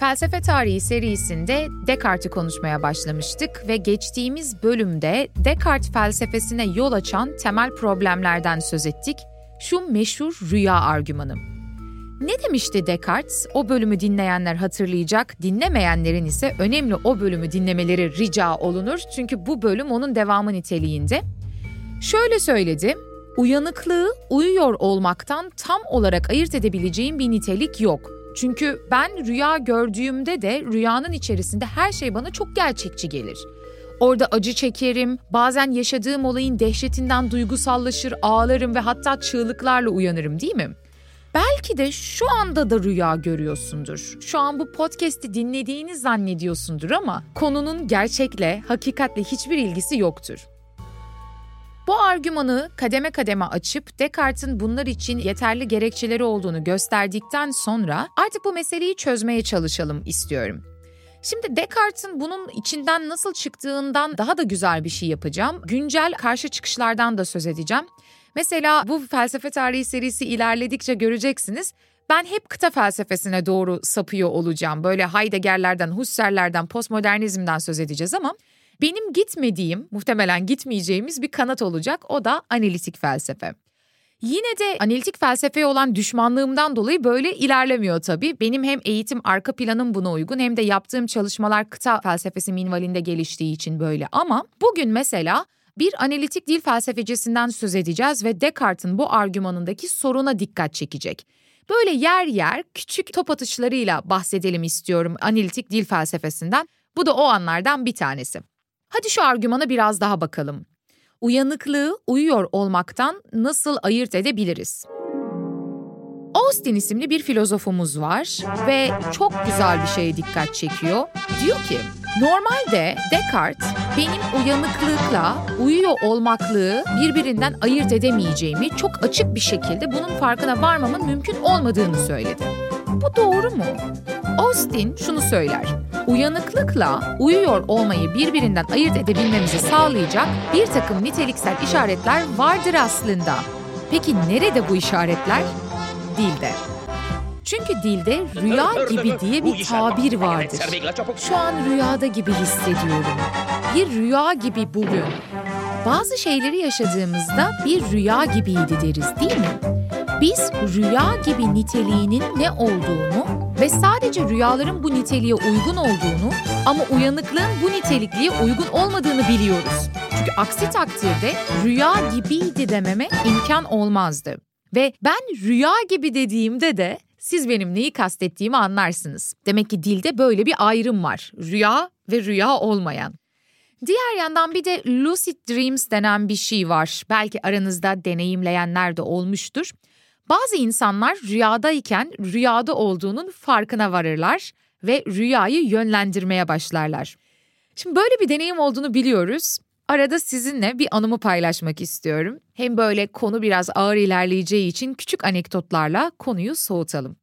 Felsefe Tarihi serisinde Descartes'i konuşmaya başlamıştık ve geçtiğimiz bölümde Descartes felsefesine yol açan temel problemlerden söz ettik. Şu meşhur rüya argümanı. Ne demişti Descartes? O bölümü dinleyenler hatırlayacak, dinlemeyenlerin ise önemli o bölümü dinlemeleri rica olunur. Çünkü bu bölüm onun devamı niteliğinde. Şöyle söyledi, uyanıklığı uyuyor olmaktan tam olarak ayırt edebileceğim bir nitelik yok. Çünkü ben rüya gördüğümde de rüyanın içerisinde her şey bana çok gerçekçi gelir. Orada acı çekerim, bazen yaşadığım olayın dehşetinden duygusallaşır, ağlarım ve hatta çığlıklarla uyanırım, değil mi? Belki de şu anda da rüya görüyorsundur. Şu an bu podcast'i dinlediğini zannediyorsundur ama konunun gerçekle, hakikatle hiçbir ilgisi yoktur. Bu argümanı kademe kademe açıp Descartes'in bunlar için yeterli gerekçeleri olduğunu gösterdikten sonra artık bu meseleyi çözmeye çalışalım istiyorum. Şimdi Descartes'in bunun içinden nasıl çıktığından daha da güzel bir şey yapacağım. Güncel karşı çıkışlardan da söz edeceğim. Mesela bu felsefe tarihi serisi ilerledikçe göreceksiniz. Ben hep kıta felsefesine doğru sapıyor olacağım. Böyle Heidegger'lerden, Husserl'lerden, postmodernizmden söz edeceğiz ama benim gitmediğim, muhtemelen gitmeyeceğimiz bir kanat olacak, o da analitik felsefe. Yine de analitik felsefeye olan düşmanlığımdan dolayı böyle ilerlemiyor tabii. Benim hem eğitim arka planım buna uygun hem de yaptığım çalışmalar kıta felsefesi minvalinde geliştiği için böyle. Ama bugün mesela bir analitik dil felsefecisinden söz edeceğiz ve Descartes'in bu argümanındaki soruna dikkat çekecek. Böyle yer yer küçük top atışlarıyla bahsedelim istiyorum analitik dil felsefesinden. Bu da o anlardan bir tanesi. Hadi şu argümana biraz daha bakalım. Uyanıklığı uyuyor olmaktan nasıl ayırt edebiliriz? Austin isimli bir filozofumuz var ve çok güzel bir şeye dikkat çekiyor. Diyor ki, normalde Descartes benim uyanıklıkla uyuyor olmaklığı birbirinden ayırt edemeyeceğimi çok açık bir şekilde bunun farkına varmamın mümkün olmadığını söyledi. Bu doğru mu? Austin şunu söyler. Uyanıklıkla uyuyor olmayı birbirinden ayırt edebilmemizi sağlayacak bir takım niteliksel işaretler vardır aslında. Peki nerede bu işaretler? Dilde. Çünkü dilde rüya gibi diye bir tabir vardır. Şu an rüyada gibi hissediyorum. Bir rüya gibi bugün. Bazı şeyleri yaşadığımızda bir rüya gibiydi deriz, değil mi? Biz rüya gibi niteliğinin ne olduğunu ve sadece rüyaların bu niteliğe uygun olduğunu ama uyanıklığın bu nitelikliğe uygun olmadığını biliyoruz. Çünkü aksi takdirde rüya gibiydi dememe imkan olmazdı. Ve ben rüya gibi dediğimde de siz benim neyi kastettiğimi anlarsınız. Demek ki dilde böyle bir ayrım var. Rüya ve rüya olmayan. Diğer yandan bir de lucid dreams denen bir şey var. Belki aranızda deneyimleyenler de olmuştur. Bazı insanlar rüyadayken rüyada olduğunun farkına varırlar ve rüyayı yönlendirmeye başlarlar. Şimdi böyle bir deneyim olduğunu biliyoruz. Arada sizinle bir anımı paylaşmak istiyorum. Hem böyle konu biraz ağır ilerleyeceği için küçük anekdotlarla konuyu soğutalım.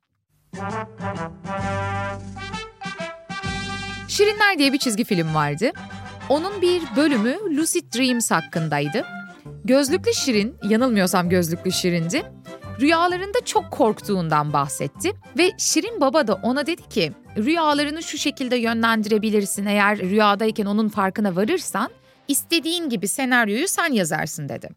Şirinler diye bir çizgi film vardı. Onun bir bölümü Lucid Dreams hakkındaydı. Gözlüklü Şirin, yanılmıyorsam Gözlüklü Şirin'di. Rüyalarında çok korktuğundan bahsetti ve Şirin Baba da ona dedi ki rüyalarını şu şekilde yönlendirebilirsin eğer rüyadayken onun farkına varırsan istediğin gibi senaryoyu sen yazarsın dedi.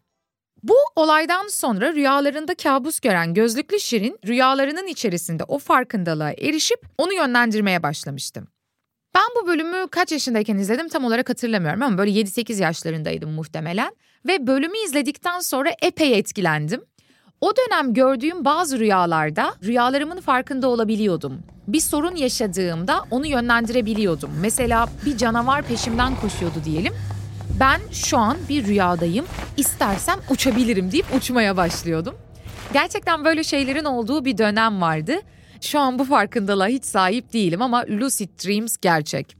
Bu olaydan sonra rüyalarında kabus gören gözlüklü Şirin rüyalarının içerisinde o farkındalığa erişip onu yönlendirmeye başlamıştı. Ben bu bölümü kaç yaşındayken izledim tam olarak hatırlamıyorum ama böyle 7-8 yaşlarındaydım muhtemelen. Ve bölümü izledikten sonra epey etkilendim. O dönem gördüğüm bazı rüyalarda rüyalarımın farkında olabiliyordum. Bir sorun yaşadığımda onu yönlendirebiliyordum. Mesela bir canavar peşimden koşuyordu diyelim. Ben şu an bir rüyadayım, istersem uçabilirim deyip uçmaya başlıyordum. Gerçekten böyle şeylerin olduğu bir dönem vardı. Şu an bu farkındalığa hiç sahip değilim ama lucid dreams gerçek.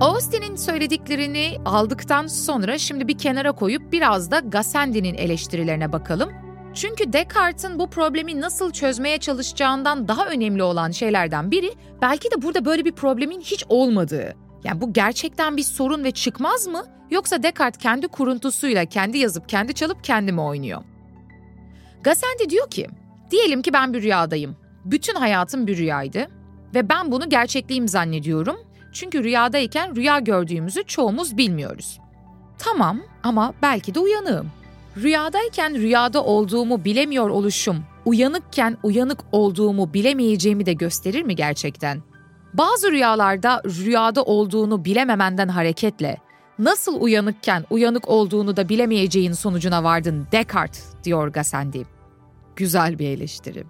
Austin'in söylediklerini aldıktan sonra şimdi bir kenara koyup biraz da Gassendi'nin eleştirilerine bakalım. Çünkü Descartes'in bu problemi nasıl çözmeye çalışacağından daha önemli olan şeylerden biri belki de burada böyle bir problemin hiç olmadığı. Yani bu gerçekten bir sorun ve çıkmaz mı? Yoksa Descartes kendi kuruntusuyla kendi yazıp kendi çalıp kendi mi oynuyor? Gassendi diyor ki, diyelim ki ben bir rüyadayım. Bütün hayatım bir rüyaydı ve ben bunu gerçekliğim zannediyorum. Çünkü rüyadayken rüya gördüğümüzü çoğumuz bilmiyoruz. Tamam ama belki de uyanığım. Rüyadayken rüyada olduğumu bilemiyor oluşum, uyanıkken uyanık olduğumu bilemeyeceğimi de gösterir mi gerçekten? Bazı rüyalarda rüyada olduğunu bilememenden hareketle nasıl uyanıkken uyanık olduğunu da bilemeyeceğin sonucuna vardın Descartes diyor Gassendi. Güzel bir eleştiri.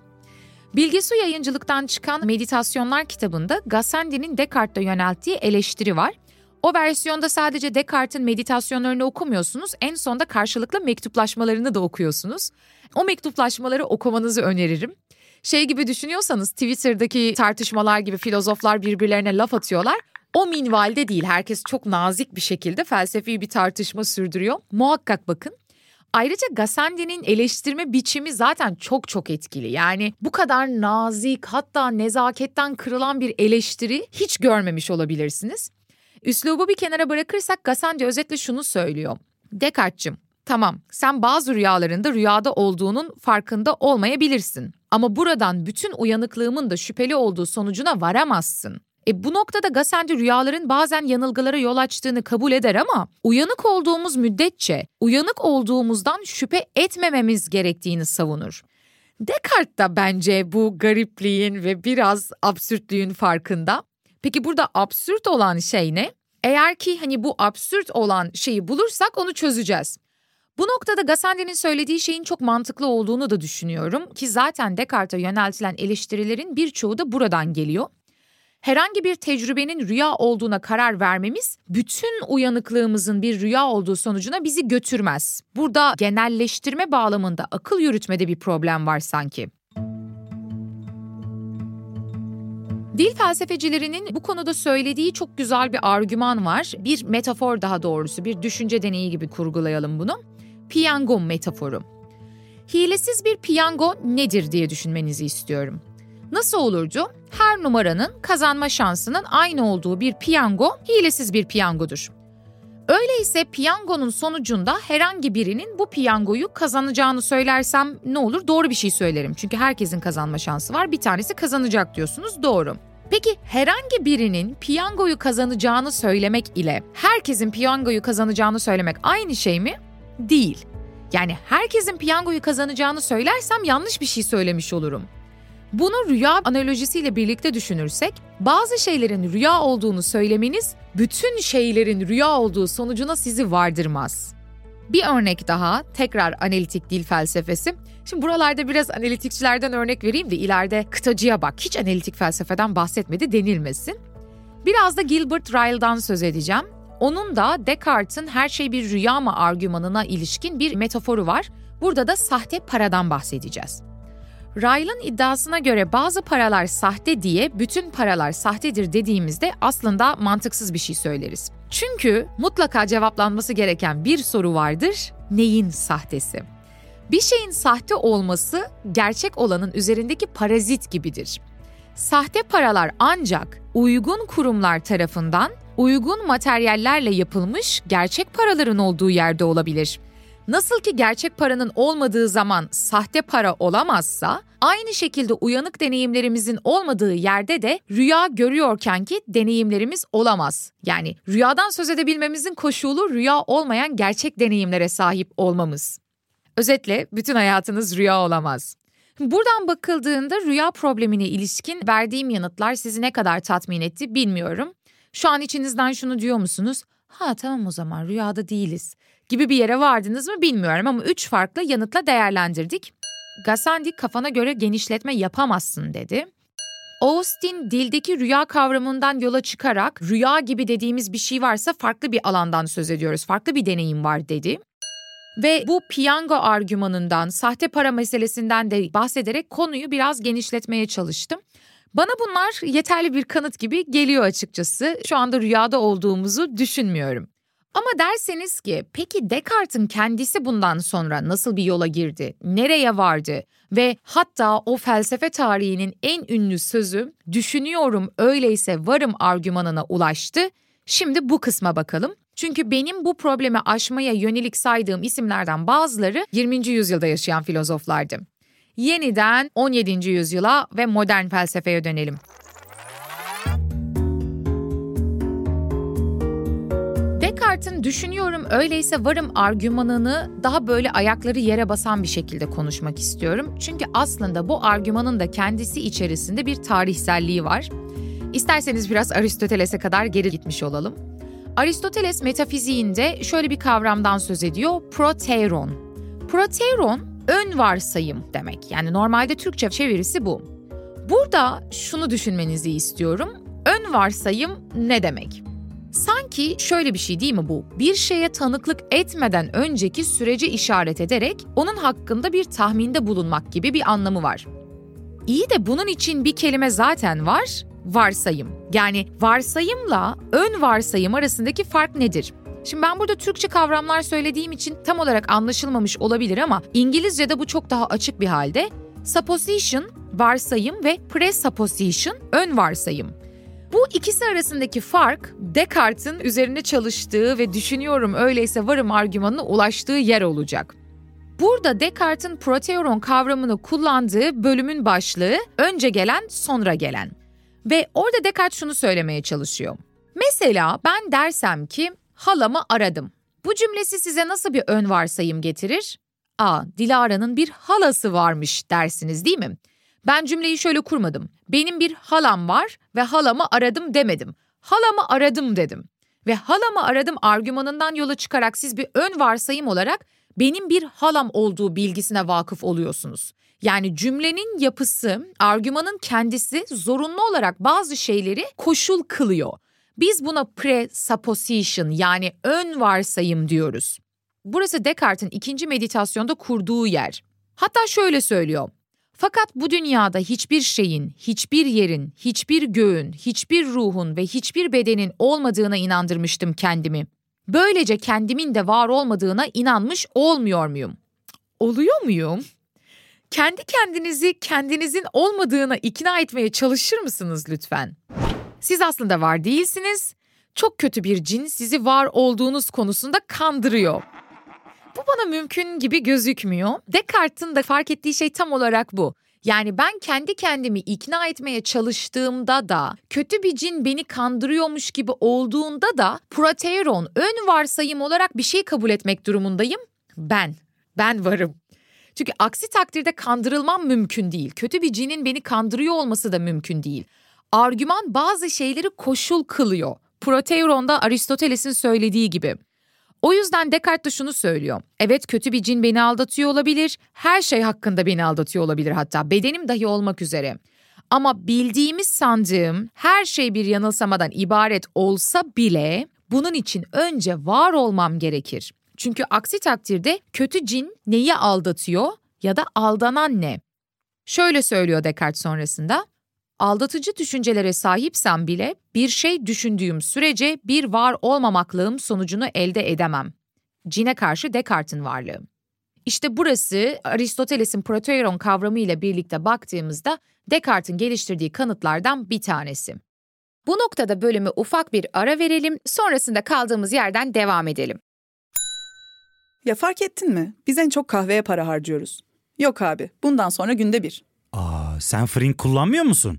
Bilgesu Yayıncılık'tan çıkan Meditasyonlar kitabında Gassendi'nin Descartes'e yönelttiği eleştiri var. O versiyonda sadece Descartes'in meditasyonlarını okumuyorsunuz, en sonda karşılıklı mektuplaşmalarını da okuyorsunuz. O mektuplaşmaları okumanızı öneririm. Şey gibi düşünüyorsanız Twitter'daki tartışmalar gibi filozoflar birbirlerine laf atıyorlar. O minvalde değil, herkes çok nazik bir şekilde felsefi bir tartışma sürdürüyor. Muhakkak bakın. Ayrıca Gassendi'nin eleştirme biçimi zaten çok çok etkili. Yani bu kadar nazik, hatta nezaketten kırılan bir eleştiri hiç görmemiş olabilirsiniz. Üslubu bir kenara bırakırsak Gassendi özetle şunu söylüyor. Descartes'cim, tamam sen bazı rüyalarında rüyada olduğunun farkında olmayabilirsin. Ama buradan bütün uyanıklığımın da şüpheli olduğu sonucuna varamazsın. Bu noktada Gassendi rüyaların bazen yanılgılara yol açtığını kabul eder ama uyanık olduğumuz müddetçe uyanık olduğumuzdan şüphe etmememiz gerektiğini savunur. Descartes da bence bu garipliğin ve biraz absürtlüğün farkında. Peki burada absürt olan şey ne? Eğer ki bu absürt olan şeyi bulursak onu çözeceğiz. Bu noktada Gassendi'nin söylediği şeyin çok mantıklı olduğunu da düşünüyorum ki zaten Descartes'e yöneltilen eleştirilerin birçoğu da buradan geliyor. Herhangi bir tecrübenin rüya olduğuna karar vermemiz, bütün uyanıklığımızın bir rüya olduğu sonucuna bizi götürmez. Burada genelleştirme bağlamında akıl yürütmede bir problem var sanki. Dil felsefecilerinin bu konuda söylediği çok güzel bir argüman var. Bir metafor daha doğrusu, bir düşünce deneyi gibi kurgulayalım bunu. Piyango metaforu. Hilesiz bir piyango nedir diye düşünmenizi istiyorum. Nasıl olurdu? Her numaranın kazanma şansının aynı olduğu bir piyango hilesiz bir piyangodur. Öyleyse piyangonun sonucunda herhangi birinin bu piyangoyu kazanacağını söylersem ne olur? Doğru bir şey söylerim. Çünkü herkesin kazanma şansı var. Bir tanesi kazanacak diyorsunuz. Doğru. Peki herhangi birinin piyangoyu kazanacağını söylemek ile herkesin piyangoyu kazanacağını söylemek aynı şey mi? Değil. Yani herkesin piyangoyu kazanacağını söylersem yanlış bir şey söylemiş olurum. Bunu rüya analojisiyle birlikte düşünürsek, bazı şeylerin rüya olduğunu söylemeniz, bütün şeylerin rüya olduğu sonucuna sizi vardırmaz. Bir örnek daha, tekrar analitik dil felsefesi. Şimdi buralarda biraz analitikçilerden örnek vereyim de ileride kıtacıya bak, hiç analitik felsefeden bahsetmedi denilmesin. Biraz da Gilbert Ryle'dan söz edeceğim. Onun da Descartes'in her şey bir rüya mı argümanına ilişkin bir metaforu var. Burada da sahte paradan bahsedeceğiz. Ryle'ın iddiasına göre bazı paralar sahte diye bütün paralar sahtedir dediğimizde aslında mantıksız bir şey söyleriz. Çünkü mutlaka cevaplanması gereken bir soru vardır, neyin sahtesi? Bir şeyin sahte olması gerçek olanın üzerindeki parazit gibidir. Sahte paralar ancak uygun kurumlar tarafından uygun materyallerle yapılmış gerçek paraların olduğu yerde olabilir. Nasıl ki gerçek paranın olmadığı zaman sahte para olamazsa, aynı şekilde uyanık deneyimlerimizin olmadığı yerde de rüya görüyorken ki deneyimlerimiz olamaz. Yani rüyadan söz edebilmemizin koşulu rüya olmayan gerçek deneyimlere sahip olmamız. Özetle bütün hayatınız rüya olamaz. Buradan bakıldığında rüya problemine ilişkin verdiğim yanıtlar sizi ne kadar tatmin etti bilmiyorum. Şu an içinizden şunu diyor musunuz? Ha tamam o zaman rüyada değiliz gibi bir yere vardınız mı bilmiyorum ama 3 farklı yanıtla değerlendirdik. Gassendi kafana göre genişletme yapamazsın dedi. Austin dildeki rüya kavramından yola çıkarak rüya gibi dediğimiz bir şey varsa farklı bir alandan söz ediyoruz, farklı bir deneyim var dedi. Ve bu piyango argümanından, sahte para meselesinden de bahsederek konuyu biraz genişletmeye çalıştım. Bana bunlar yeterli bir kanıt gibi geliyor açıkçası. Şu anda rüyada olduğumuzu düşünmüyorum. Ama derseniz ki peki Descartes'in kendisi bundan sonra nasıl bir yola girdi, nereye vardı ve hatta o felsefe tarihinin en ünlü sözü düşünüyorum öyleyse varım argümanına ulaştı. Şimdi bu kısma bakalım. Çünkü benim bu problemi aşmaya yönelik saydığım isimlerden bazıları 20. yüzyılda yaşayan filozoflardı. Yeniden 17. yüzyıla ve modern felsefeye dönelim. Descartes'in düşünüyorum öyleyse varım argümanını daha böyle ayakları yere basan bir şekilde konuşmak istiyorum. Çünkü aslında bu argümanın da kendisi içerisinde bir tarihselliği var. İsterseniz biraz Aristoteles'e kadar geri gitmiş olalım. Aristoteles metafiziğinde şöyle bir kavramdan söz ediyor, proteiron. Proteiron, ön varsayım demek. Yani normalde Türkçe çevirisi bu. Burada şunu düşünmenizi istiyorum, ön varsayım ne demek? Sanki şöyle bir şey değil mi bu? Bir şeye tanıklık etmeden önceki süreci işaret ederek onun hakkında bir tahminde bulunmak gibi bir anlamı var. İyi de bunun için bir kelime zaten var, varsayım. Yani varsayımla ön varsayım arasındaki fark nedir? Şimdi ben burada Türkçe kavramlar söylediğim için tam olarak anlaşılmamış olabilir ama İngilizce'de bu çok daha açık bir halde. Supposition, varsayım ve presupposition, ön varsayım. Bu ikisi arasındaki fark Descartes'in üzerine çalıştığı ve düşünüyorum öyleyse varım argümanına ulaştığı yer olacak. Burada Descartes'in proteiron kavramını kullandığı bölümün başlığı önce gelen sonra gelen. Ve orada Descartes şunu söylemeye çalışıyor. Mesela ben dersem ki halamı aradım. Bu cümlesi size nasıl bir ön varsayım getirir? Aa, Dilara'nın bir halası varmış dersiniz değil mi? Ben cümleyi şöyle kurmadım. Benim bir halam var ve halamı aradım demedim. Halamı aradım dedim. Ve halamı aradım argümanından yola çıkarak siz bir ön varsayım olarak benim bir halam olduğu bilgisine vakıf oluyorsunuz. Yani cümlenin yapısı, argümanın kendisi zorunlu olarak bazı şeyleri koşul kılıyor. Biz buna presupposition yani ön varsayım diyoruz. Burası Descartes'in 2. meditasyonda kurduğu yer. Hatta şöyle söylüyor. Fakat bu dünyada hiçbir şeyin, hiçbir yerin, hiçbir göğün, hiçbir ruhun ve hiçbir bedenin olmadığına inandırmıştım kendimi. Böylece kendimin de var olmadığına inanmış olmuyor muyum? Oluyor muyum? Kendi kendinizi kendinizin olmadığına ikna etmeye çalışır mısınız lütfen? Siz aslında var değilsiniz. Çok kötü bir cin sizi var olduğunuz konusunda kandırıyor. Bu bana mümkün gibi gözükmüyor. Descartes'in de fark ettiği şey tam olarak bu. Yani ben kendi kendimi ikna etmeye çalıştığımda da kötü bir cin beni kandırıyormuş gibi olduğunda da proteiron, ön varsayım olarak bir şey kabul etmek durumundayım. Ben varım. Çünkü aksi takdirde kandırılmam mümkün değil. Kötü bir cinin beni kandırıyor olması da mümkün değil. Argüman bazı şeyleri koşul kılıyor. Proteiron'da Aristoteles'in söylediği gibi. O yüzden Descartes de şunu söylüyor. Evet kötü bir cin beni aldatıyor olabilir. Her şey hakkında beni aldatıyor olabilir hatta. Bedenim dahi olmak üzere. Ama bildiğimiz sandığım her şey bir yanılsamadan ibaret olsa bile bunun için önce var olmam gerekir. Çünkü aksi takdirde kötü cin neyi aldatıyor ya da aldanan ne? Şöyle söylüyor Descartes sonrasında. Aldatıcı düşüncelere sahipsem bile bir şey düşündüğüm sürece bir var olmamaklığım sonucunu elde edemem. Cine karşı Descartes'in varlığı. İşte burası Aristoteles'in proteiron kavramı ile birlikte baktığımızda Descartes'in geliştirdiği kanıtlardan bir tanesi. Bu noktada bölümü ufak bir ara verelim, sonrasında kaldığımız yerden devam edelim. Ya fark ettin mi? Biz en çok kahveye para harcıyoruz. Yok abi, bundan sonra günde bir. Aa, sen Frink kullanmıyor musun?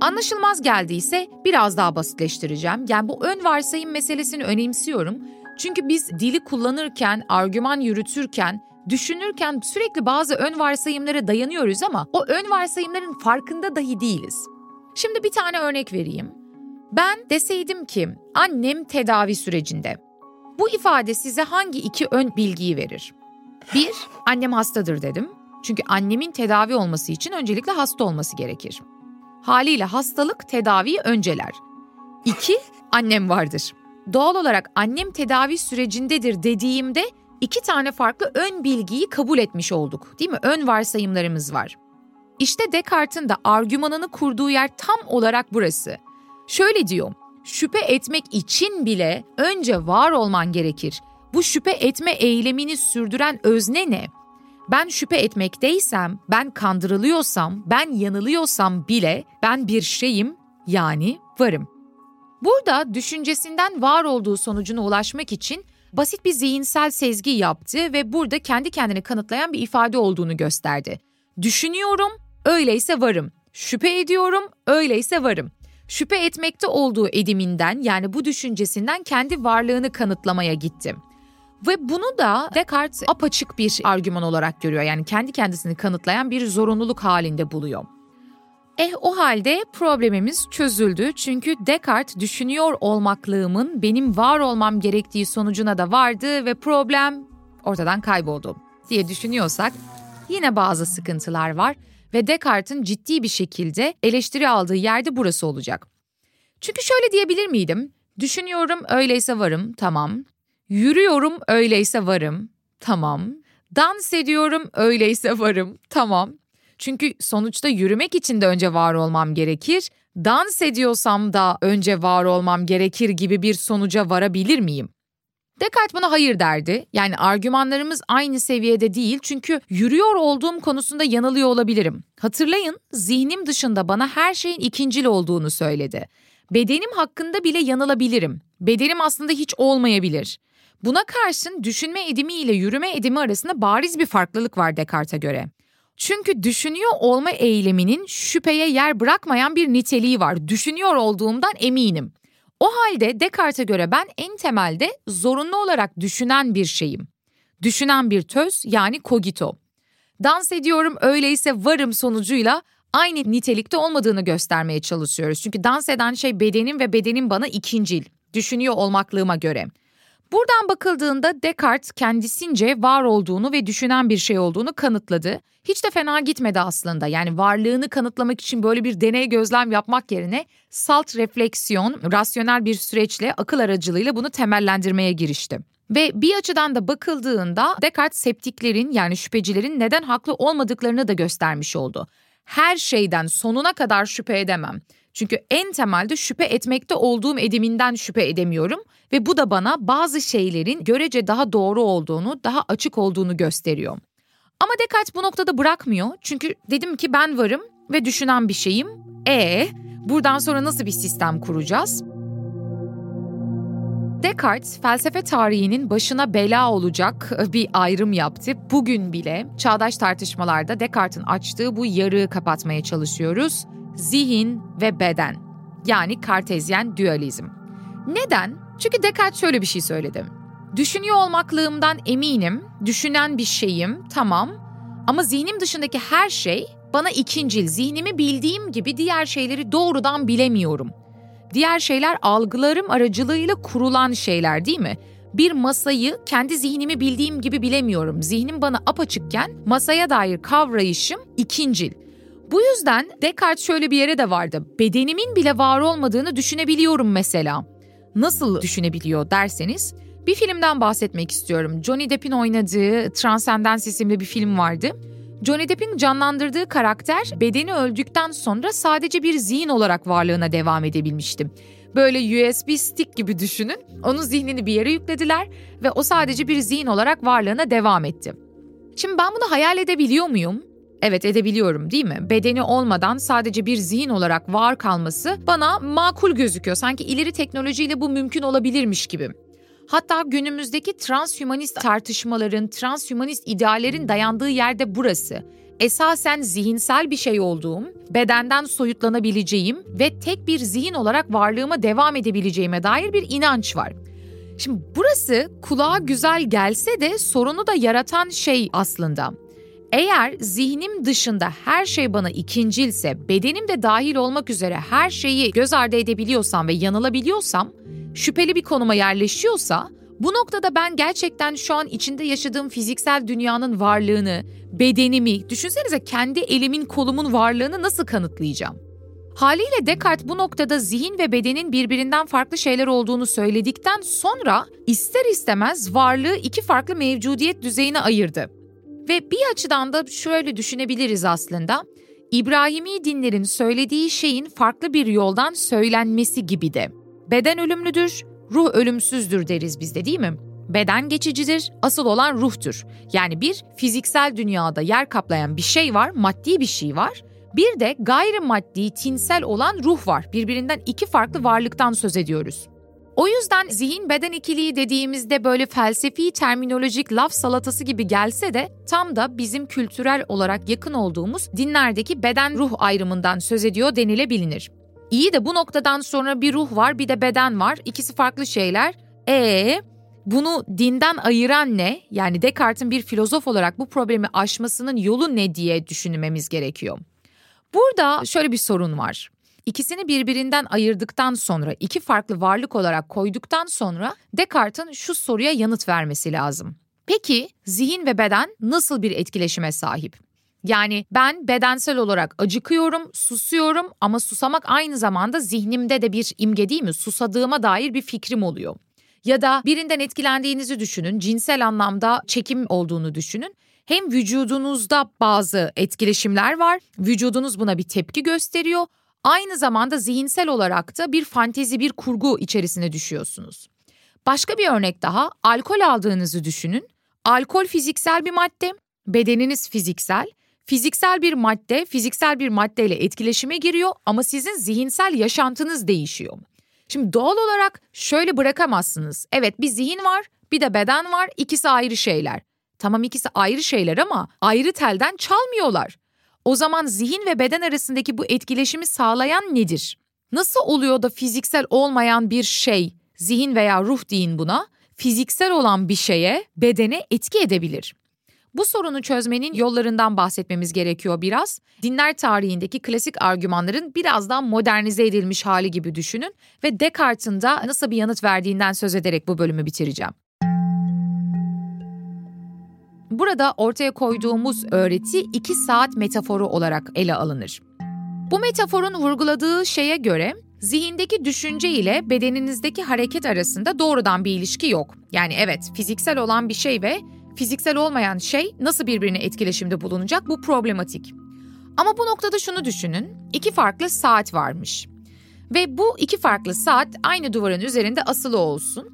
Anlaşılmaz geldiyse biraz daha basitleştireceğim. Yani bu ön varsayım meselesini önemsiyorum. Çünkü biz dili kullanırken, argüman yürütürken, düşünürken sürekli bazı ön varsayımlara dayanıyoruz ama o ön varsayımların farkında dahi değiliz. Şimdi bir tane örnek vereyim. Ben deseydim ki annem tedavi sürecinde. Bu ifade size hangi iki ön bilgiyi verir? 1. Annem hastadır dedim. Çünkü annemin tedavi olması için öncelikle hasta olması gerekir. Haliyle hastalık tedaviyi önceler. 2. Annem vardır. Doğal olarak annem tedavi sürecindedir dediğimde iki tane farklı ön bilgiyi kabul etmiş olduk, değil mi? Ön varsayımlarımız var. İşte Descartes'in de argümanını kurduğu yer tam olarak burası. Şöyle diyor, şüphe etmek için bile önce var olman gerekir. Bu şüphe etme eylemini sürdüren özne ne? Ben şüphe etmekteysem, ben kandırılıyorsam, ben yanılıyorsam bile ben bir şeyim, yani varım. Burada düşüncesinden var olduğu sonucuna ulaşmak için basit bir zihinsel sezgi yaptı ve burada kendi kendini kanıtlayan bir ifade olduğunu gösterdi. Düşünüyorum, öyleyse varım. Şüphe ediyorum, öyleyse varım. Şüphe etmekte olduğu ediminden, yani bu düşüncesinden kendi varlığını kanıtlamaya gitti. Ve bunu da Descartes apaçık bir argüman olarak görüyor. Yani kendi kendisini kanıtlayan bir zorunluluk halinde buluyor. O halde problemimiz çözüldü. Çünkü Descartes düşünüyor olmaklığımın benim var olmam gerektiği sonucuna da vardı ve problem ortadan kayboldu diye düşünüyorsak yine bazı sıkıntılar var ve Descartes'in ciddi bir şekilde eleştiri aldığı yerde burası olacak. Çünkü şöyle diyebilir miydim? Düşünüyorum, öyleyse varım, tamam. Yürüyorum, öyleyse varım, tamam. Dans ediyorum, öyleyse varım, tamam. Çünkü sonuçta yürümek için de önce var olmam gerekir. Dans ediyorsam da önce var olmam gerekir gibi bir sonuca varabilir miyim? Descartes buna hayır derdi. Yani argümanlarımız aynı seviyede değil çünkü yürüyor olduğum konusunda yanılıyor olabilirim. Hatırlayın, zihnim dışında bana her şeyin ikincil olduğunu söyledi. Bedenim hakkında bile yanılabilirim. Bedenim aslında hiç olmayabilir. Buna karşın düşünme edimi ile yürüme edimi arasında bariz bir farklılık var Descartes'e göre. Çünkü düşünüyor olma eyleminin şüpheye yer bırakmayan bir niteliği var. Düşünüyor olduğumdan eminim. O halde Descartes'e göre ben en temelde zorunlu olarak düşünen bir şeyim. Düşünen bir töz, yani kogito. Dans ediyorum, öyleyse varım sonucuyla aynı nitelikte olmadığını göstermeye çalışıyoruz. Çünkü dans eden şey bedenim ve bedenim bana ikincil, düşünüyor olmaklığıma göre. Buradan bakıldığında Descartes kendisince var olduğunu ve düşünen bir şey olduğunu kanıtladı. Hiç de fena gitmedi aslında. Yani varlığını kanıtlamak için böyle bir deney gözlem yapmak yerine salt refleksiyon, rasyonel bir süreçle, akıl aracılığıyla bunu temellendirmeye girişti. Ve bir açıdan da bakıldığında Descartes septiklerin, yani şüphecilerin neden haklı olmadıklarını da göstermiş oldu. Her şeyden sonuna kadar şüphe edemem. Çünkü en temelde şüphe etmekte olduğum ediminden şüphe edemiyorum ve bu da bana bazı şeylerin görece daha doğru olduğunu, daha açık olduğunu gösteriyor. Ama Descartes bu noktada bırakmıyor. Çünkü dedim ki ben varım ve düşünen bir şeyim. Buradan sonra nasıl bir sistem kuracağız? Descartes, felsefe tarihinin başına bela olacak bir ayrım yaptı. Bugün bile çağdaş tartışmalarda Descartes'in açtığı bu yarığı kapatmaya çalışıyoruz. Zihin ve beden, yani kartezyen dualizm. Neden? Çünkü Descartes şöyle bir şey söyledi. Düşünüyor olmaklığımdan eminim, düşünen bir şeyim, tamam. Ama zihnim dışındaki her şey Bana ikincil, zihnimi bildiğim gibi diğer şeyleri doğrudan bilemiyorum. Diğer şeyler algılarım aracılığıyla kurulan şeyler değil mi? Bir masayı kendi zihnimi bildiğim gibi bilemiyorum. Zihnim bana apaçıkken masaya dair kavrayışım ikincil. Bu yüzden Descartes şöyle bir yere de vardı. Bedenimin bile var olmadığını düşünebiliyorum mesela. Nasıl düşünebiliyor derseniz, bir filmden bahsetmek istiyorum. Johnny Depp'in oynadığı Transcendence isimli bir film vardı. Johnny Depp'in canlandırdığı karakter bedeni öldükten sonra sadece bir zihin olarak varlığına devam edebilmişti. Böyle USB stick gibi düşünün. Onun zihnini bir yere yüklediler ve o sadece bir zihin olarak varlığına devam etti. Şimdi ben bunu hayal edebiliyor muyum? Evet, edebiliyorum değil mi? Bedeni olmadan sadece bir zihin olarak var kalması bana makul gözüküyor. Sanki ileri teknolojiyle bu mümkün olabilirmiş gibi. Hatta günümüzdeki transhümanist tartışmaların, transhümanist ideallerin dayandığı yerde burası. Esasen zihinsel bir şey olduğum, bedenden soyutlanabileceğim ve tek bir zihin olarak varlığıma devam edebileceğime dair bir inanç var. Şimdi burası kulağa güzel gelse de sorunu da yaratan şey aslında. Eğer zihnim dışında her şey bana ikincilse, bedenim de dahil olmak üzere her şeyi göz ardı edebiliyorsam ve yanılabiliyorsam, şüpheli bir konuma yerleşiyorsa, bu noktada ben gerçekten şu an içinde yaşadığım fiziksel dünyanın varlığını, bedenimi, düşünsenize kendi elimin kolumun varlığını nasıl kanıtlayacağım? Haliyle Descartes bu noktada zihin ve bedenin birbirinden farklı şeyler olduğunu söyledikten sonra ister istemez varlığı iki farklı mevcudiyet düzeyine ayırdı. Ve bir açıdan da şöyle düşünebiliriz aslında, İbrahimi dinlerin söylediği şeyin farklı bir yoldan söylenmesi gibi de. Beden ölümlüdür, ruh ölümsüzdür deriz biz de değil mi? Beden geçicidir, asıl olan ruhtur. Yani bir fiziksel dünyada yer kaplayan bir şey var, maddi bir şey var. Bir de gayrimaddi, tinsel olan ruh var. Birbirinden iki farklı varlıktan söz ediyoruz. O yüzden zihin-beden ikiliği dediğimizde böyle felsefi terminolojik laf salatası gibi gelse de tam da bizim kültürel olarak yakın olduğumuz dinlerdeki beden-ruh ayrımından söz ediyor denilebilinir. İyi de bu noktadan sonra bir ruh var, bir de beden var. İkisi farklı şeyler. Bunu dinden ayıran ne? Yani Descartes'in bir filozof olarak bu problemi aşmasının yolu ne diye düşünmemiz gerekiyor. Burada şöyle bir sorun var. İkisini birbirinden ayırdıktan sonra, iki farklı varlık olarak koyduktan sonra Descartes'in şu soruya yanıt vermesi lazım. Peki zihin ve beden nasıl bir etkileşime sahip? Yani ben bedensel olarak acıkıyorum, susuyorum ama susamak aynı zamanda zihnimde de bir imge değil mi? Susadığıma dair bir fikrim oluyor. Ya da birinden etkilendiğinizi düşünün, cinsel anlamda çekim olduğunu düşünün. Hem vücudunuzda bazı etkileşimler var, vücudunuz buna bir tepki gösteriyor. Aynı zamanda zihinsel olarak da bir fantezi, bir kurgu içerisine düşüyorsunuz. Başka bir örnek daha, alkol aldığınızı düşünün. Alkol fiziksel bir madde, bedeniniz fiziksel. Fiziksel bir madde, fiziksel bir maddeyle etkileşime giriyor ama sizin zihinsel yaşantınız değişiyor. Şimdi doğal olarak şöyle bırakamazsınız. Evet, bir zihin var, bir de beden var, ikisi ayrı şeyler. Tamam, ikisi ayrı şeyler ama ayrı telden çalmıyorlar. O zaman zihin ve beden arasındaki bu etkileşimi sağlayan nedir? Nasıl oluyor da fiziksel olmayan bir şey, zihin veya ruh deyin buna, fiziksel olan bir şeye, bedene etki edebilir? Bu sorunu çözmenin yollarından bahsetmemiz gerekiyor biraz. Dinler tarihindeki klasik argümanların biraz daha modernize edilmiş hali gibi düşünün ve Descartes'in da nasıl bir yanıt verdiğinden söz ederek bu bölümü bitireceğim. Burada ortaya koyduğumuz öğreti 2 saat metaforu olarak ele alınır. Bu metaforun vurguladığı şeye göre zihindeki düşünce ile bedeninizdeki hareket arasında doğrudan bir ilişki yok. Yani evet, fiziksel olan bir şey ve fiziksel olmayan şey nasıl birbirine etkileşimde bulunacak, bu problematik. Ama bu noktada şunu düşünün, 2 farklı saat varmış. Ve bu 2 farklı saat aynı duvarın üzerinde asılı olsun.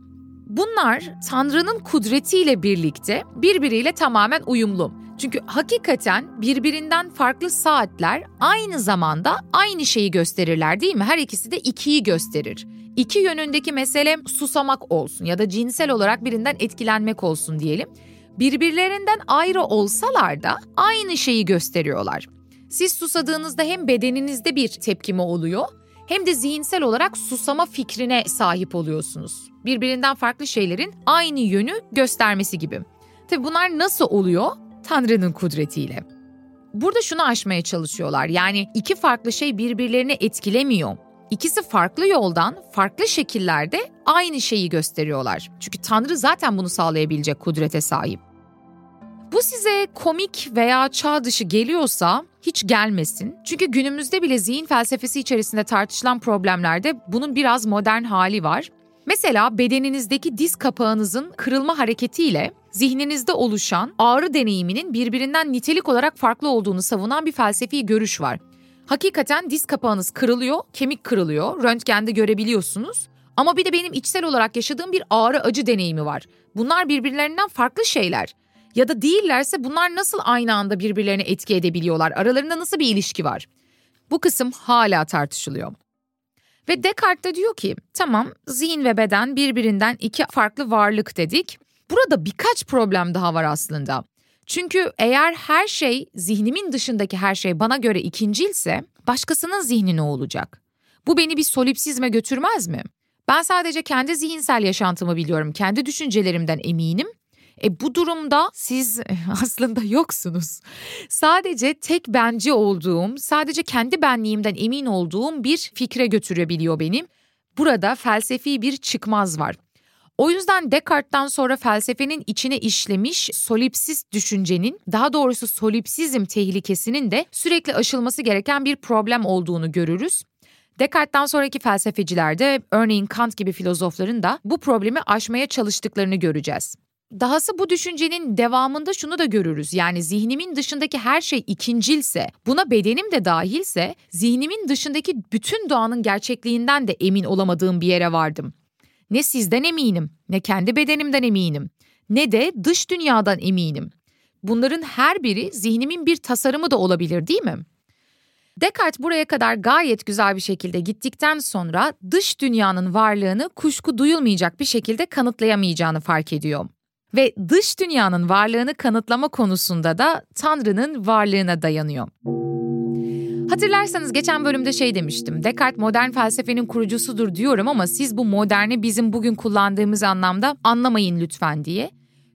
Bunlar Tanrı'nın kudretiyle birlikte birbiriyle tamamen uyumlu. Çünkü hakikaten birbirinden farklı saatler aynı zamanda aynı şeyi gösterirler değil mi? Her ikisi de 2'yi gösterir. 2 yönündeki mesele susamak olsun ya da cinsel olarak birinden etkilenmek olsun diyelim. Birbirlerinden ayrı olsalar da aynı şeyi gösteriyorlar. Siz susadığınızda hem bedeninizde bir tepkime oluyor hem de zihinsel olarak susama fikrine sahip oluyorsunuz. Birbirinden farklı şeylerin aynı yönü göstermesi gibi. Tabii bunlar nasıl oluyor? Tanrı'nın kudretiyle. Burada şunu aşmaya çalışıyorlar. Yani iki farklı şey birbirlerini etkilemiyor. İkisi farklı yoldan, farklı şekillerde aynı şeyi gösteriyorlar. Çünkü Tanrı zaten bunu sağlayabilecek kudrete sahip. Bu size komik veya çağ dışı geliyorsa hiç gelmesin. Çünkü günümüzde bile zihin felsefesi içerisinde tartışılan problemlerde bunun biraz modern hali var. Mesela bedeninizdeki diz kapağınızın kırılma hareketiyle zihninizde oluşan ağrı deneyiminin birbirinden nitelik olarak farklı olduğunu savunan bir felsefi görüş var. Hakikaten diz kapağınız kırılıyor, kemik kırılıyor, röntgende görebiliyorsunuz. Ama bir de benim içsel olarak yaşadığım bir ağrı acı deneyimi var. Bunlar birbirlerinden farklı şeyler. Ya da değillerse bunlar nasıl aynı anda birbirlerine etki edebiliyorlar? Aralarında nasıl bir ilişki var? Bu kısım hala tartışılıyor. Ve Descartes de diyor ki, tamam zihin ve beden birbirinden iki farklı varlık dedik. Burada birkaç problem daha var aslında. Çünkü eğer her şey, zihnimin dışındaki her şey bana göre ikincilse başkasının zihni ne olacak? Bu beni bir solipsizme götürmez mi? Ben sadece kendi zihinsel yaşantımı biliyorum, kendi düşüncelerimden eminim. Bu durumda siz aslında yoksunuz. Sadece tek benci olduğum, sadece kendi benliğimden emin olduğum bir fikre götürebiliyor beni. Burada felsefi bir çıkmaz var. O yüzden Descartes'ten sonra felsefenin içine işlemiş solipsist düşüncenin, daha doğrusu solipsizm tehlikesinin de sürekli aşılması gereken bir problem olduğunu görürüz. Descartes'ten sonraki felsefeciler de, örneğin Kant gibi filozofların da bu problemi aşmaya çalıştıklarını göreceğiz. Dahası bu düşüncenin devamında şunu da görürüz. Yani zihnimin dışındaki her şey ikincilse, buna bedenim de dahilse, zihnimin dışındaki bütün doğanın gerçekliğinden de emin olamadığım bir yere vardım. Ne sizden eminim, ne kendi bedenimden eminim, ne de dış dünyadan eminim. Bunların her biri zihnimin bir tasarımı da olabilir, değil mi? Descartes buraya kadar gayet güzel bir şekilde gittikten sonra dış dünyanın varlığını kuşku duyulmayacak bir şekilde kanıtlayamayacağını fark ediyor. Ve dış dünyanın varlığını kanıtlama konusunda da Tanrı'nın varlığına dayanıyor. Hatırlarsanız geçen bölümde demiştim, Descartes modern felsefenin kurucusudur diyorum ama siz bu moderni bizim bugün kullandığımız anlamda anlamayın lütfen diye.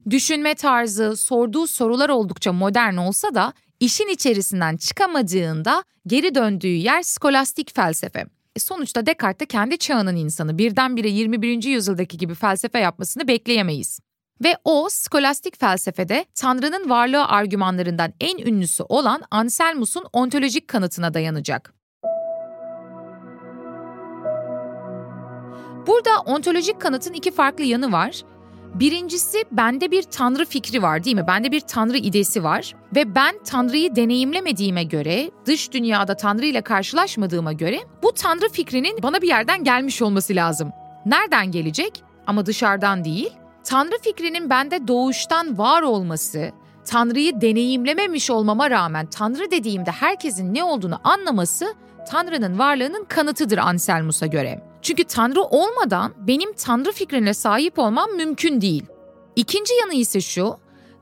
Düşünme tarzı, sorduğu sorular oldukça modern olsa da işin içerisinden çıkamadığında geri döndüğü yer skolastik felsefe. Sonuçta Descartes de kendi çağının insanı, birdenbire 21. yüzyıldaki gibi felsefe yapmasını bekleyemeyiz. Ve o, skolastik felsefede Tanrı'nın varlığı argümanlarından en ünlüsü olan Anselmus'un ontolojik kanıtına dayanacak. Burada ontolojik kanıtın iki farklı yanı var. Birincisi, bende bir Tanrı fikri var, değil mi? Bende bir Tanrı idesi var ve ben Tanrı'yı deneyimlemediğime göre, dış dünyada Tanrı ile karşılaşmadığıma göre bu Tanrı fikrinin bana bir yerden gelmiş olması lazım. Nereden gelecek? Ama dışarıdan değil. Tanrı fikrinin bende doğuştan var olması, Tanrı'yı deneyimlememiş olmama rağmen Tanrı dediğimde herkesin ne olduğunu anlaması Tanrı'nın varlığının kanıtıdır Anselmus'a göre. Çünkü Tanrı olmadan benim Tanrı fikrine sahip olmam mümkün değil. İkinci yanı ise şu,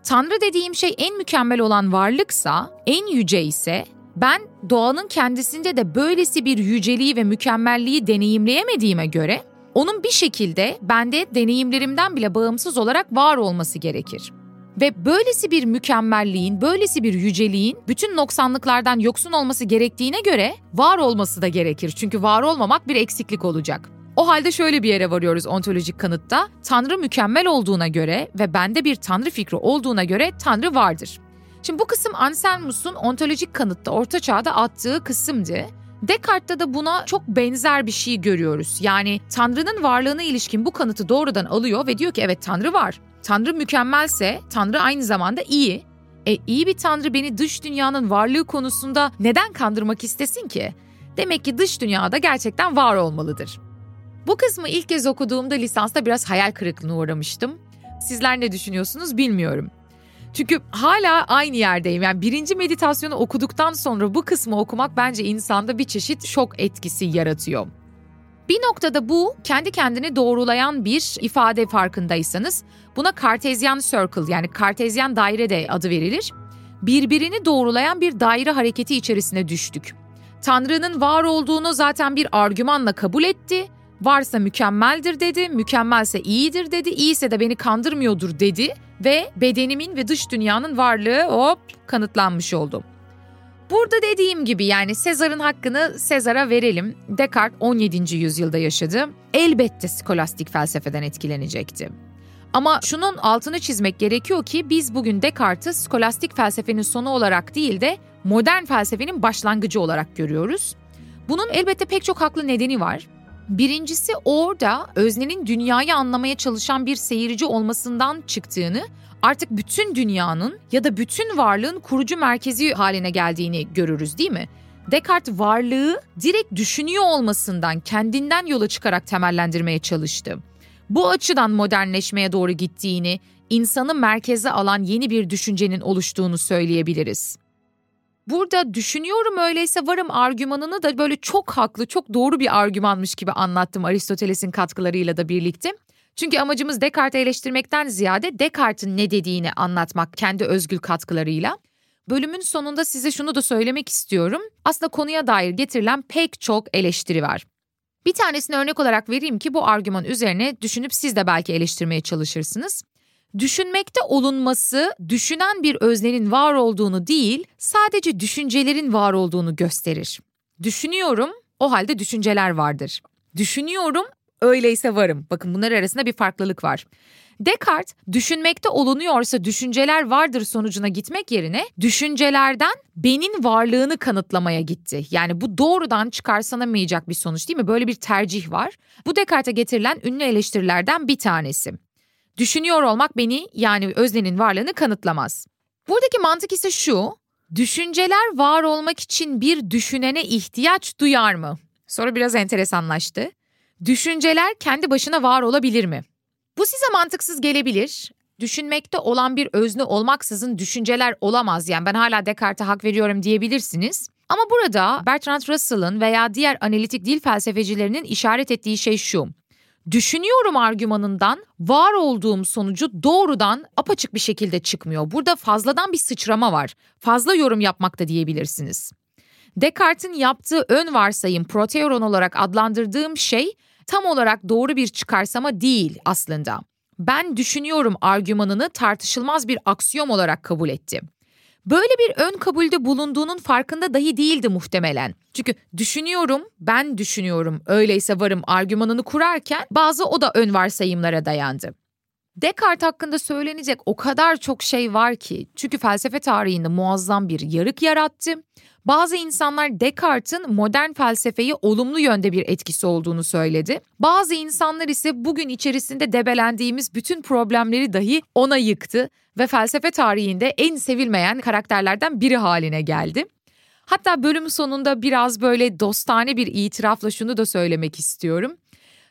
Tanrı dediğim şey en mükemmel olan varlıksa, en yüce ise ben doğanın kendisinde de böylesi bir yüceliği ve mükemmelliği deneyimleyemediğime göre onun bir şekilde bende deneyimlerimden bile bağımsız olarak var olması gerekir. Ve böylesi bir mükemmelliğin, böylesi bir yüceliğin bütün noksanlıklardan yoksun olması gerektiğine göre var olması da gerekir. Çünkü var olmamak bir eksiklik olacak. O halde şöyle bir yere varıyoruz ontolojik kanıtta. Tanrı mükemmel olduğuna göre ve bende bir Tanrı fikri olduğuna göre Tanrı vardır. Şimdi bu kısım Anselmus'un ontolojik kanıtta Orta Çağ'da attığı kısımdı. Descartes'te de buna çok benzer bir şey görüyoruz. Yani Tanrı'nın varlığına ilişkin bu kanıtı doğrudan alıyor ve diyor ki evet Tanrı var. Tanrı mükemmelse Tanrı aynı zamanda iyi. İyi bir Tanrı beni dış dünyanın varlığı konusunda neden kandırmak istesin ki? Demek ki dış dünyada gerçekten var olmalıdır. Bu kısmı ilk kez okuduğumda lisansta biraz hayal kırıklığına uğramıştım. Sizler ne düşünüyorsunuz bilmiyorum. Çünkü hala aynı yerdeyim. Yani birinci meditasyonu okuduktan sonra bu kısmı okumak bence insanda bir çeşit şok etkisi yaratıyor. Bir noktada bu kendi kendini doğrulayan bir ifade farkındaysanız. Buna Kartezyen Circle yani Kartezyen daire de adı verilir. Birbirini doğrulayan bir daire hareketi içerisine düştük. Tanrı'nın var olduğunu zaten bir argümanla kabul etti. Varsa mükemmeldir dedi, mükemmelse iyidir dedi, iyiyse de beni kandırmıyordur dedi ve bedenimin ve dış dünyanın varlığı kanıtlanmış oldu. Burada dediğim gibi yani Sezar'ın hakkını Sezar'a verelim. Descartes 17. yüzyılda yaşadı. Elbette skolastik felsefeden etkilenecekti. Ama şunun altını çizmek gerekiyor ki biz bugün Descartes'i skolastik felsefenin sonu olarak değil de modern felsefenin başlangıcı olarak görüyoruz. Bunun elbette pek çok haklı nedeni var. Birincisi orada öznenin dünyayı anlamaya çalışan bir seyirci olmasından çıktığını, artık bütün dünyanın ya da bütün varlığın kurucu merkezi haline geldiğini görürüz değil mi? Descartes varlığı direkt düşünüyor olmasından, kendinden yola çıkarak temellendirmeye çalıştı. Bu açıdan modernleşmeye doğru gittiğini, insanı merkeze alan yeni bir düşüncenin oluştuğunu söyleyebiliriz. Burada düşünüyorum öyleyse varım argümanını da böyle çok haklı, çok doğru bir argümanmış gibi anlattım Aristoteles'in katkılarıyla da birlikte. Çünkü amacımız Descartes'i eleştirmekten ziyade Descartes'in ne dediğini anlatmak kendi özgül katkılarıyla. Bölümün sonunda size şunu da söylemek istiyorum. Aslında konuya dair getirilen pek çok eleştiri var. Bir tanesini örnek olarak vereyim ki bu argüman üzerine düşünüp siz de belki eleştirmeye çalışırsınız. Düşünmekte olunması, düşünen bir öznenin var olduğunu değil, sadece düşüncelerin var olduğunu gösterir. Düşünüyorum, o halde düşünceler vardır. Düşünüyorum, öyleyse varım. Bakın bunlar arasında bir farklılık var. Descartes, düşünmekte olunuyorsa düşünceler vardır sonucuna gitmek yerine düşüncelerden benim varlığını kanıtlamaya gitti. Yani bu doğrudan çıkarsanamayacak bir sonuç değil mi? Böyle bir tercih var. Bu Descartes'e getirilen ünlü eleştirilerden bir tanesi. Düşünüyor olmak beni yani öznenin varlığını kanıtlamaz. Buradaki mantık ise şu, düşünceler var olmak için bir düşünene ihtiyaç duyar mı? Soru biraz enteresanlaştı. Düşünceler kendi başına var olabilir mi? Bu size mantıksız gelebilir. Düşünmekte olan bir özne olmaksızın düşünceler olamaz. Yani ben hala Descartes'e hak veriyorum diyebilirsiniz. Ama burada Bertrand Russell'ın veya diğer analitik dil felsefecilerinin işaret ettiği şey şu. Düşünüyorum argümanından var olduğum sonucu doğrudan apaçık bir şekilde çıkmıyor. Burada fazladan bir sıçrama var. Fazla yorum yapmak da diyebilirsiniz. Descartes'in yaptığı ön varsayım, proteoron olarak adlandırdığım şey tam olarak doğru bir çıkarsama değil aslında. Ben düşünüyorum argümanını tartışılmaz bir aksiyom olarak kabul etti. Böyle bir ön kabulde bulunduğunun farkında dahi değildi muhtemelen. Çünkü düşünüyorum, ben düşünüyorum, öyleyse varım argümanını kurarken bazı o da ön varsayımlara dayandı. Descartes hakkında söylenecek o kadar çok şey var ki çünkü felsefe tarihinde muazzam bir yarık yarattı. Bazı insanlar Descartes'in modern felsefeyi olumlu yönde bir etkisi olduğunu söyledi. Bazı insanlar ise bugün içerisinde debelendiğimiz bütün problemleri dahi ona yıktı ve felsefe tarihinde en sevilmeyen karakterlerden biri haline geldi. Hatta bölümün sonunda biraz böyle dostane bir itirafla şunu da söylemek istiyorum.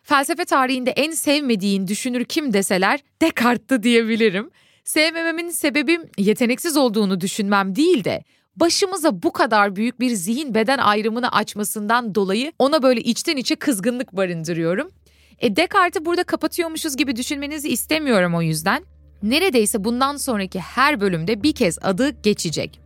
Felsefe tarihinde en sevmediğin düşünür kim deseler Descartes'tı diyebilirim. Sevmememin sebebi yeteneksiz olduğunu düşünmem değil de başımıza bu kadar büyük bir zihin beden ayrımını açmasından dolayı ona böyle içten içe kızgınlık barındırıyorum. Descartes'i burada kapatıyormuşuz gibi düşünmenizi istemiyorum o yüzden. Neredeyse bundan sonraki her bölümde bir kez adı geçecek.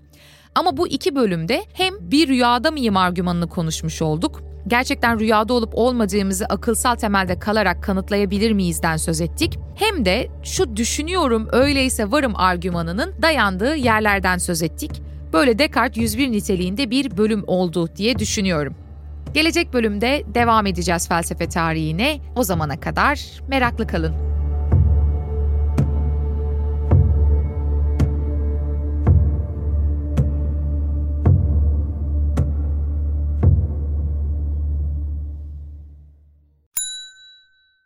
Ama bu iki bölümde hem bir rüyada mıyım argümanını konuşmuş olduk. Gerçekten rüyada olup olmadığımızı akılsal temelde kalarak kanıtlayabilir miyizden söz ettik. Hem de şu düşünüyorum öyleyse varım argümanının dayandığı yerlerden söz ettik. Böyle Descartes 101 niteliğinde bir bölüm oldu diye düşünüyorum. Gelecek bölümde devam edeceğiz felsefe tarihine. O zamana kadar meraklı kalın.